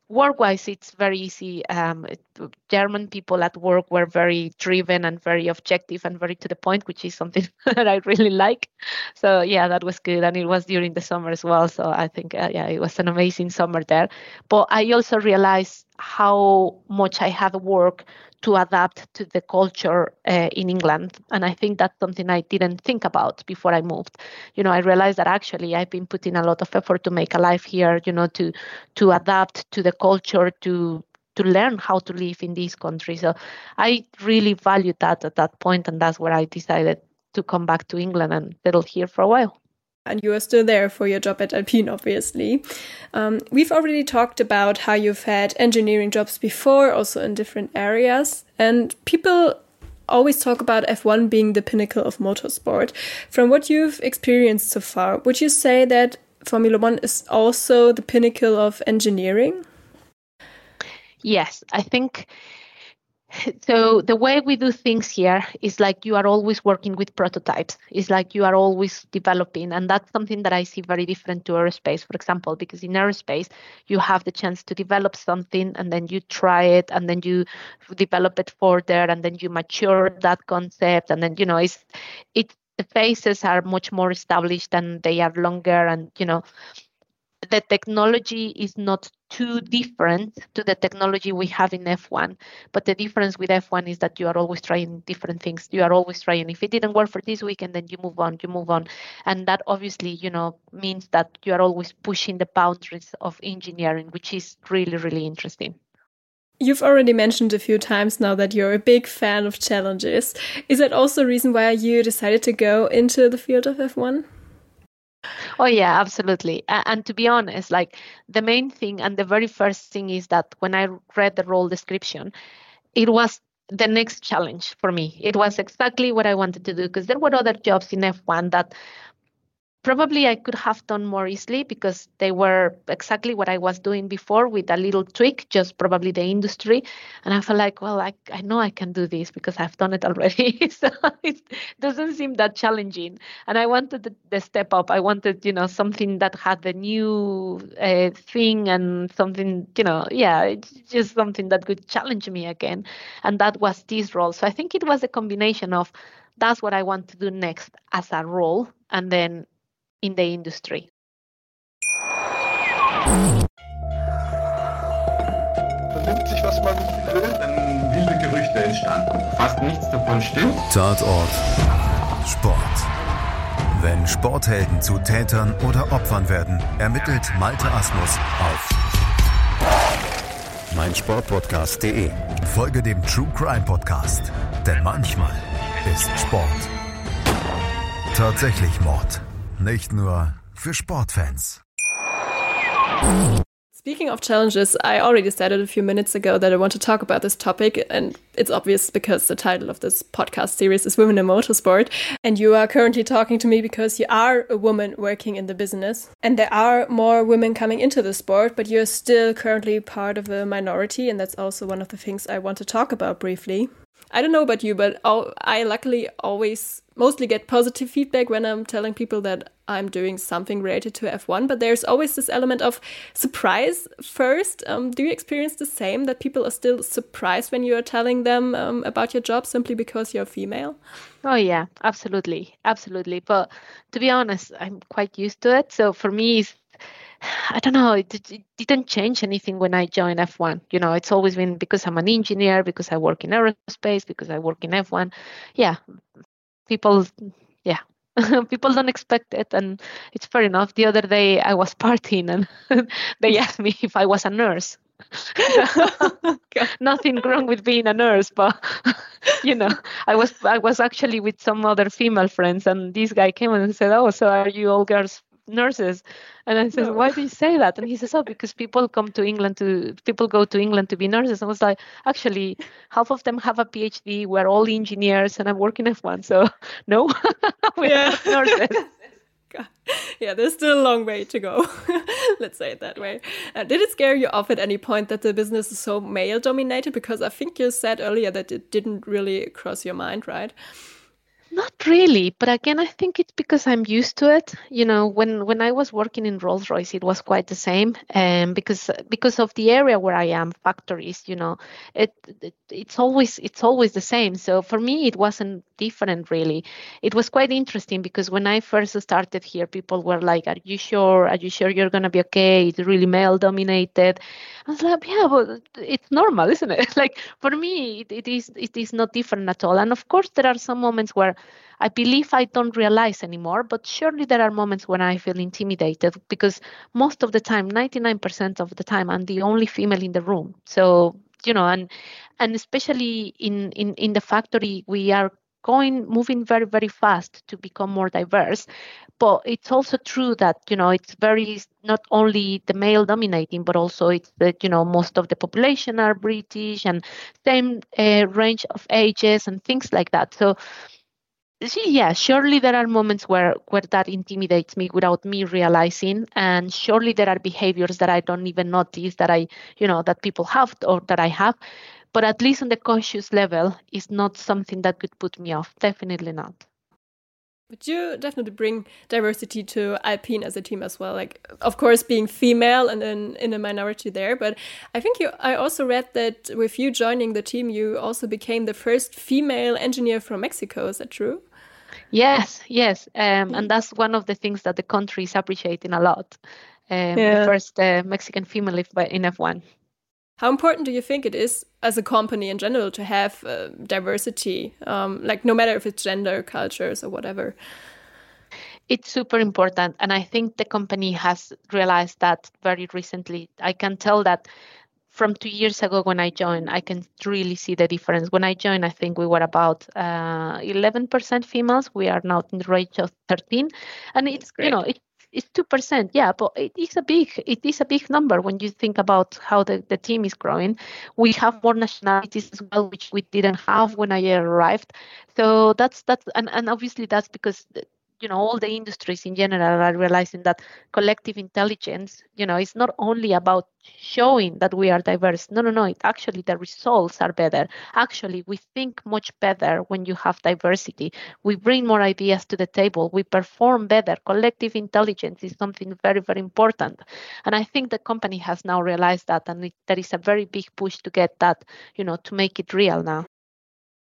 work-wise, it's very easy. Um, it, German people at work were very driven and very objective and very to the point, which is something that I really like. So, yeah, that was good. And it was during the summer as well. So I think, uh, yeah, it was an amazing summer there. But I also realized how much I have work to adapt to the culture uh, in England. And I think that's something I didn't think about before I moved. You know, I realized that actually I've been putting a lot of effort to make a life here, you know, to to adapt to the culture, to to learn how to live in this country. So I really valued that at that point, and that's where I decided to come back to England and settle here for a while. And you are still there for your job at Alpine, obviously. Um, we've already talked about how you've had engineering jobs before, also in different areas. And people always talk about F one being the pinnacle of motorsport. From what you've experienced so far, would you say that Formula One is also the pinnacle of engineering? Yes, I think... So the way we do things here is like you are always working with prototypes. It's like you are always developing. And that's something that I see very different to aerospace, for example, because in aerospace, you have the chance to develop something and then you try it and then you develop it further and then you mature that concept. And then, you know, it's, it's the phases are much more established and they are longer and, you know, the technology is not too different to the technology we have in F one. But the difference with F one is that you are always trying different things. You are always trying. If it didn't work for this weekend, then you move on, you move on. And that obviously, you know, means that you are always pushing the boundaries of engineering, which is really, really interesting. You've already mentioned a few times now that you're a big fan of challenges. Is that also a reason why you decided to go into the field of F one? Oh, yeah, absolutely. And to be honest, like the main thing and the very first thing is that when I read the role description, it was the next challenge for me. It was exactly what I wanted to do because there were other jobs in F one that probably I could have done more easily because they were exactly what I was doing before with a little tweak, just probably the industry. And I felt like, well, I, I know I can do this because I've done it already. So it doesn't seem that challenging. And I wanted the, the step up. I wanted, you know, something that had the new uh, thing and something, you know, yeah, just something that could challenge me again. And that was this role. So I think it was a combination of that's what I want to do next as a role and then in the industry. Vernimmt sich, was man will, dann wilde Gerüchte entstanden. Fast nichts davon stimmt. Tatort Sport. Wenn Sporthelden zu Tätern oder Opfern werden, ermittelt Malte Asmus auf meinsportpodcast punkt de. Folge dem True Crime Podcast, denn manchmal ist Sport tatsächlich Mord. Nicht nur für Sportfans. Speaking of challenges, I already said it a few minutes ago that I want to talk about this topic, and it's obvious because the title of this podcast series is Women in Motorsport, and you are currently talking to me because you are a woman working in the business, and there are more women coming into the sport, but you're still currently part of a minority, and that's also one of the things I want to talk about briefly. I don't know about you, but I luckily always mostly get positive feedback when I'm telling people that I'm doing something related to F one. But there's always this element of surprise first. Um, do you experience the same, that people are still surprised when you are telling them um, about your job simply because you're female? Oh, yeah, absolutely. Absolutely. But to be honest, I'm quite used to it. So for me, it's, I don't know, it, it didn't change anything when I joined F one. You know, it's always been because I'm an engineer, because I work in aerospace, because I work in F one. Yeah, people, yeah, people don't expect it. And it's fair enough. The other day I was partying and they asked me if I was a nurse. Nothing wrong with being a nurse, but you know, I was I was actually with some other female friends, and this guy came and said, "Oh, so are you all girls nurses?" And I said, no. Why do you say that? And he says, oh, because people come to England to people go to England to be nurses. And I was like, actually, half of them have a P H D. We're all engineers, and I'm working F one. So no, we're yeah. not nurses. God. Yeah, there's still a long way to go. Let's say it that way. Uh, did it scare you off at any point that the business is so male dominated? Because I think you said earlier that it didn't really cross your mind, right? Not really, but again, I think it's because I'm used to it. You know, when, when I was working in Rolls Royce, it was quite the same, um, because because of the area where I am, factories. You know, it, it it's always it's always the same. So for me, it wasn't different really. It was quite interesting because when I first started here, people were like, "Are you sure? Are you sure you're gonna be okay? It's really male dominated." I was like, "Yeah, but it's normal, isn't it?" Like for me, it, it is it is not different at all. And of course, there are some moments where I believe I don't realize anymore, but surely there are moments when I feel intimidated because most of the time, ninety-nine percent of the time, I'm the only female in the room. So, you know, and and especially in, in, in the factory, we are going, moving very, very fast to become more diverse. But it's also true that, you know, it's very, not only the male dominating, but also it's that, you know, most of the population are British and same uh, range of ages and things like that. So, yeah, surely there are moments where, where that intimidates me without me realizing, and surely there are behaviors that I don't even notice that I, you know, that people have or that I have, but at least on the conscious level, it's not something that could put me off. Definitely not. But you definitely bring diversity to Alpine as a team as well. Like, of course, being female and then in a minority there. But I think you, I also read that with you joining the team, you also became the first female engineer from Mexico. Is that true? Yes, yes. Um, and that's one of the things that the country is appreciating a lot. Um, yeah. The first uh, Mexican female in F one. How important do you think it is as a company in general to have uh, diversity, um, like no matter if it's gender, cultures or whatever? It's super important. And I think the company has realized that very recently. I can tell that from two years ago when I joined, I can really see the difference. When I joined, I think we were about uh, eleven percent females. We are now in the range of thirteen. And it's, you know, it's It's two percent, yeah, but it is a big it is a big number when you think about how the, the team is growing. We have more nationalities as well, which we didn't have when I arrived. So that's that's and, and obviously that's because, you know, all the industries in general are realizing that collective intelligence, you know, it's not only about showing that we are diverse. No, no, no. It actually, the results are better. Actually, we think much better when you have diversity. We bring more ideas to the table. We perform better. Collective intelligence is something very, very important. And I think the company has now realized that, and it, there is a very big push to get that, you know, to make it real now.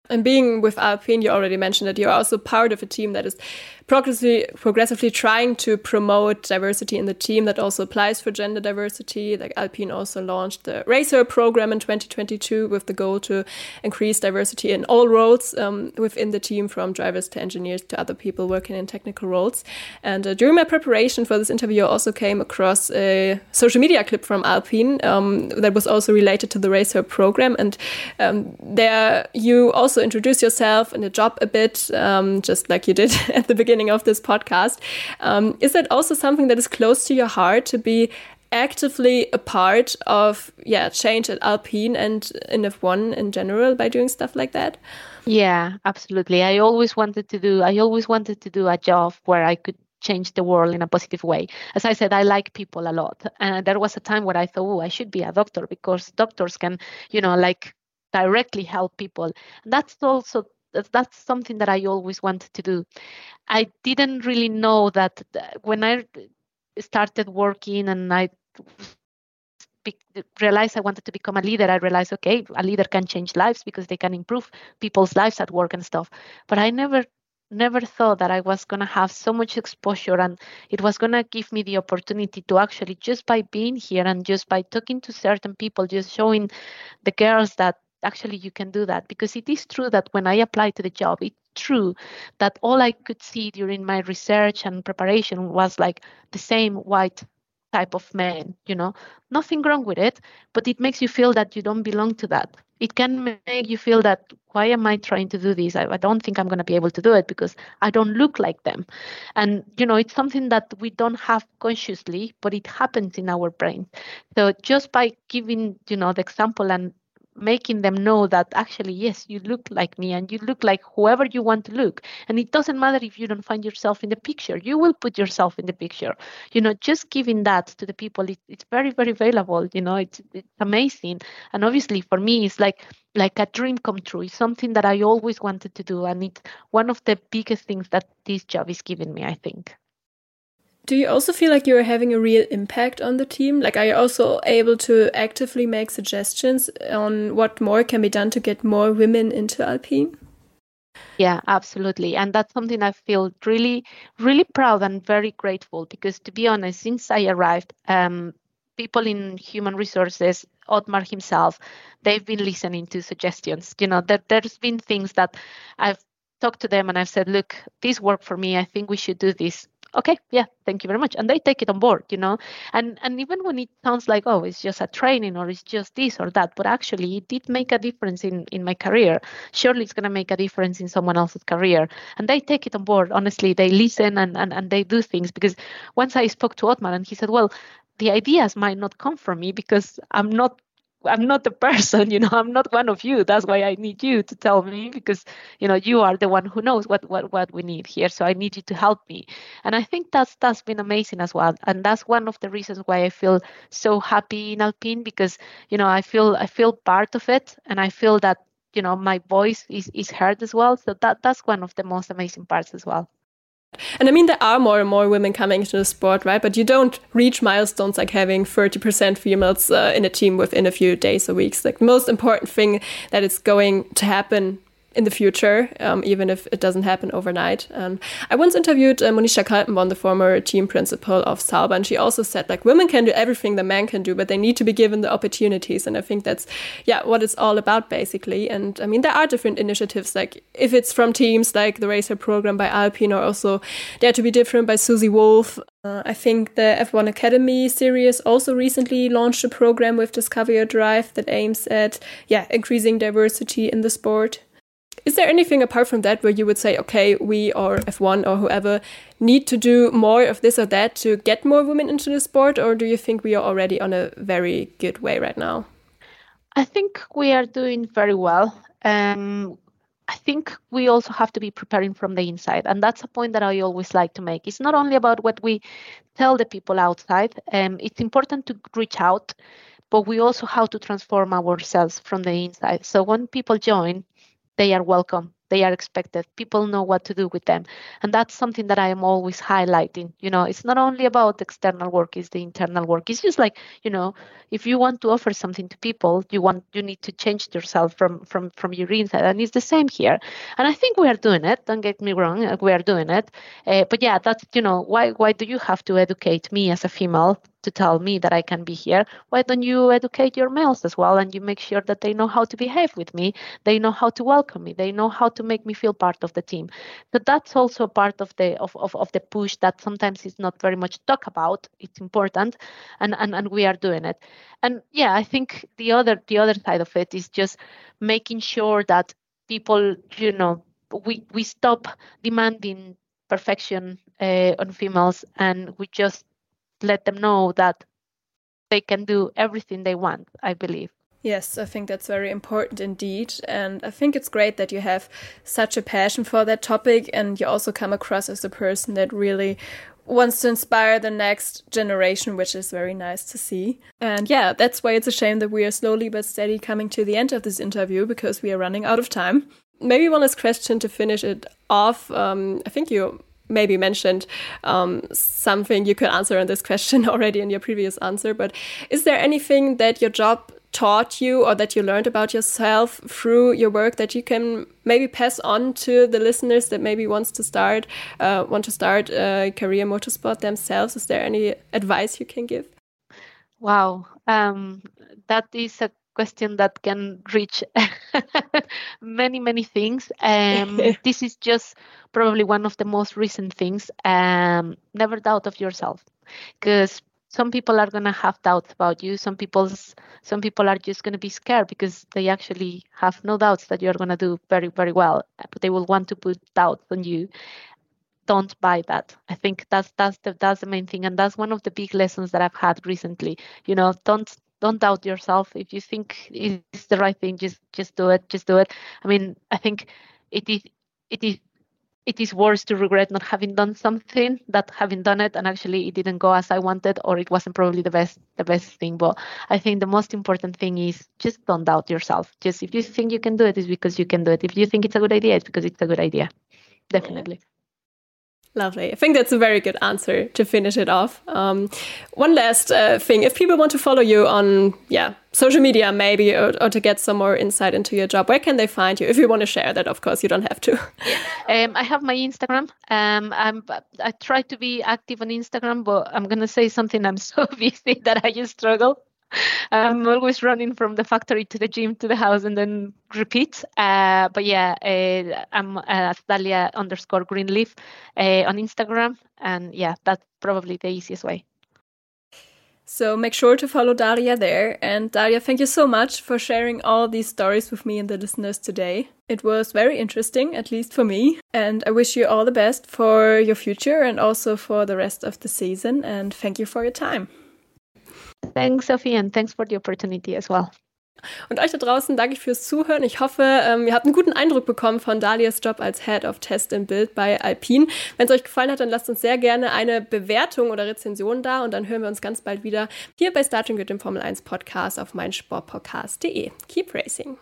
And being with Alpine, you already mentioned that you're also part of a team that is progressively, progressively trying to promote diversity in the team that also applies for gender diversity. Like Alpine also launched the RaceHER program in twenty twenty-two with the goal to increase diversity in all roles um, within the team, from drivers to engineers to other people working in technical roles. And uh, during my preparation for this interview, I also came across a social media clip from Alpine um, that was also related to the RaceHER program. And um, there you also introduce yourself and the job a bit, um, just like you did at the beginning of this podcast. Um, is that also something that is close to your heart, to be actively a part of yeah change at Alpine and in F one in general by doing stuff like that? Yeah, absolutely. I always wanted to do. I always wanted to do a job where I could change the world in a positive way. As I said, I like people a lot, and there was a time where I thought, oh, I should be a doctor because doctors can, you know, like. directly help people. And that's also that's something that I always wanted to do. I didn't really know that when I started working and I realized I wanted to become a leader, I realized, okay, a leader can change lives because they can improve people's lives at work and stuff. But I never never thought that I was going to have so much exposure, and it was going to give me the opportunity to actually, just by being here and just by talking to certain people, just showing the girls that actually you can do that. Because it is true that when I applied to the job, it's true that all I could see during my research and preparation was like the same white type of man, you know, nothing wrong with it, but it makes you feel that you don't belong to that. It can make you feel that, why am I trying to do this? I, I don't think I'm going to be able to do it because I don't look like them. And, you know, it's something that we don't have consciously, but it happens in our brain. So just by giving, you know, the example and making them know that actually, yes, you look like me and you look like whoever you want to look. And it doesn't matter if you don't find yourself in the picture, you will put yourself in the picture. You know, just giving that to the people, it, it's very, very available. You know, it's, it's amazing. And obviously for me, it's like, like a dream come true. It's something that I always wanted to do. And it's one of the biggest things that this job is giving me, I think. Do you also feel like you're having a real impact on the team? Like, are you also able to actively make suggestions on what more can be done to get more women into Alpine? Yeah, absolutely. And that's something I feel really, really proud and very grateful, because to be honest, since I arrived, um, people in human resources, Otmar himself, they've been listening to suggestions. You know, there, there's been things that I've talked to them and I've said, look, this worked for me. I think we should do this. Okay, yeah, thank you very much. And they take it on board, you know. And and even when it sounds like, oh, it's just a training or it's just this or that, but actually it did make a difference in, in my career. Surely it's going to make a difference in someone else's career. And they take it on board. Honestly, they listen and, and, and they do things. Because once I spoke to Otmar and he said, well, the ideas might not come from me because I'm not I'm not the person, you know, I'm not one of you. That's why I need you to tell me, because, you know, you are the one who knows what, what, what we need here. So I need you to help me. And I think that's that's been amazing as well. And that's one of the reasons why I feel so happy in Alpine, because, you know, I feel I feel part of it. And I feel that, you know, my voice is, is heard as well. So that that's one of the most amazing parts as well. And I mean, there are more and more women coming into the sport, right? But you don't reach milestones like having thirty percent females uh, in a team within a few days or weeks. Like, the most important thing that is going to happen in the future, um, even if it doesn't happen overnight. Um, I once interviewed uh, Monisha Kaltenborn, the former team principal of Sauber, and she also said, like, women can do everything the man can do, but they need to be given the opportunities. And I think that's, yeah, what it's all about, basically. And I mean, there are different initiatives, like if it's from teams like the RaceHER program by Alpine, or also Dare to be Different by Susie Wolf. Uh, I think the F one Academy series also recently launched a program with Discover Your Drive that aims at, yeah, increasing diversity in the sport. Is there anything apart from that where you would say, okay, we or F one or whoever need to do more of this or that to get more women into the sport? Or do you think we are already on a very good way right now? I think we are doing very well. Um, I think we also have to be preparing from the inside. And that's a point that I always like to make. It's not only about what we tell the people outside. Um, it's important to reach out, but we also have to transform ourselves from the inside. So when people join, they are welcome. They are expected. People know what to do with them. And that's something that I am always highlighting. You know, it's not only about external work, it's the internal work. It's just like, you know, if you want to offer something to people, you want you need to change yourself from from, from your inside. And it's the same here. And I think we are doing it. Don't get me wrong. We are doing it. Uh, but yeah, that's, you know, why why do you have to educate me as a female to tell me that I can be here? Why don't you educate your males as well, and you make sure that they know how to behave with me, they know how to welcome me, they know how to make me feel part of the team? So that's also part of the of of, of the push that sometimes is not very much talked about. It's important, and, and and we are doing it. And yeah, I think the other the other side of it is just making sure that people, you know, we we stop demanding perfection uh, on females, and we just let them know that they can do everything they want, I believe. Yes, I think that's very important indeed. And I think it's great that you have such a passion for that topic, and you also come across as a person that really wants to inspire the next generation, which is very nice to see. And yeah, that's why it's a shame that we are slowly but steady coming to the end of this interview, because we are running out of time. Maybe one last question to finish it off. Um, I think you maybe mentioned um, something you could answer on this question already in your previous answer, but is there anything that your job taught you or that you learned about yourself through your work that you can maybe pass on to the listeners that maybe wants to start, uh, want to start a career in motorsport themselves? Is there any advice you can give? Wow, um, that is a question that can reach many, many things. Um, this is just probably one of the most recent things. Um, never doubt of yourself, because some people are going to have doubts about you. Some people's, some people are just going to be scared because they actually have no doubts that you're going to do very, very well. But they will want to put doubt on you. Don't buy that. I think that's that's the that's the main thing, and that's one of the big lessons that I've had recently. You know, don't don't doubt yourself. If you think it's the right thing, just just do it. Just do it. I mean, I think it is it is. It is worse to regret not having done something than having done it and actually it didn't go as I wanted, or it wasn't probably the best the best thing. But I think the most important thing is just don't doubt yourself. Just if you think you can do it, it's because you can do it. If you think it's a good idea, it's because it's a good idea. Definitely. Lovely. I think that's a very good answer to finish it off. Um, one last uh, thing. If people want to follow you on yeah social media maybe, or, or to get some more insight into your job, where can they find you? If you want to share that, of course, you don't have to. Um, I have my Instagram. Um, I'm, I try to be active on Instagram, but I'm going to say something. I'm so busy that I just struggle. I'm always running from the factory to the gym to the house and then repeat. Uh, but yeah, uh, I'm at Dalia underscore Greenleaf uh, on Instagram. And yeah, that's probably the easiest way. So make sure to follow Dalia there. And Dalia, thank you so much for sharing all these stories with me and the listeners today. It was very interesting, at least for me. And I wish you all the best for your future and also for the rest of the season. And thank you for your time. Thanks, Sophie, and thanks for the opportunity as well. Und euch da draußen danke ich fürs Zuhören. Ich hoffe, ähm, ihr habt einen guten Eindruck bekommen von Dalias Job als Head of Test and Build bei Alpine. Wenn es euch gefallen hat, dann lasst uns sehr gerne eine Bewertung oder Rezension da und dann hören wir uns ganz bald wieder hier bei Start and Grid, dem Formel eins Podcast auf meinsportpodcast punkt de. Keep racing.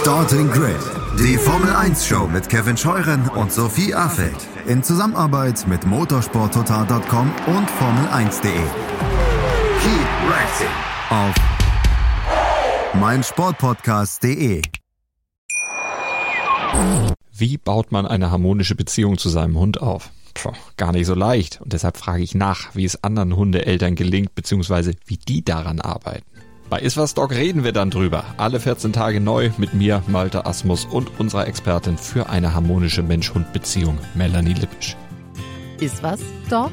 Start and Grid, die Formel eins Show mit Kevin Scheuren und Sophie Affeldt in Zusammenarbeit mit motorsport total punkt com und formel eins punkt de. Keep racing auf meinsportpodcast punkt de. Wie baut man eine harmonische Beziehung zu seinem Hund auf? Puh, gar nicht so leicht. Und deshalb frage ich nach, wie es anderen Hundeeltern gelingt, beziehungsweise wie die daran arbeiten. Bei Iswas Dog reden wir dann drüber. Alle vierzehn Tage neu mit mir, Malte Asmus, und unserer Expertin für eine harmonische Mensch-Hund-Beziehung, Melanie Lippisch. Iswas Dog